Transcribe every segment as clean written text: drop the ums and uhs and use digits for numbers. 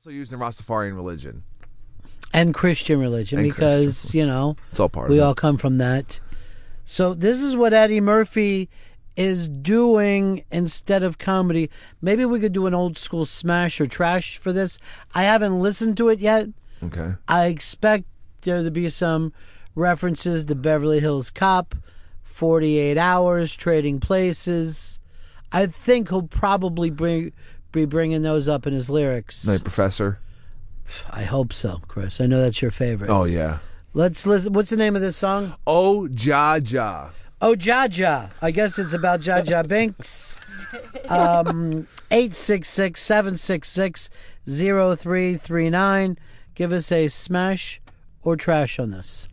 Also used in Rastafarian religion. And Christian religion, and because, Christian. You know, it's all part we all come from that. So this is what Eddie Murphy is doing instead of comedy. Maybe we could do an old school smash or trash for this. I haven't listened to it yet. Okay. I expect there to be some references to Beverly Hills Cop, 48 Hours, Trading Places. I think he'll probably be bringing those up in his lyrics. Night Professor. I hope so, Chris. I know that's your favorite. Oh, yeah. Let's listen. What's the name of this song? Oh Ja Ja. Oh Ja Ja. I guess it's about Ja Ja Binks. 866-766-0339. Give us a smash or trash on this.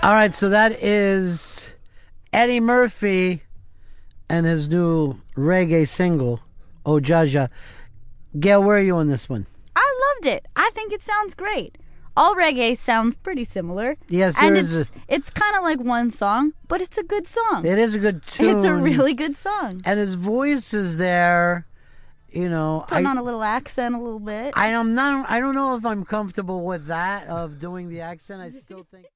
All right, so that is Eddie Murphy and his new reggae single, Oh Ja Ja. Gail, where are you on this one? I loved it. I think it sounds great. All reggae sounds pretty similar. Yes, and it's kind of like one song, but it's a good song. It is a good tune. It's a really good song. And his voice is there, you know, it's putting on a little accent a little bit. I don't know if I'm comfortable with that, of doing the accent. I still think.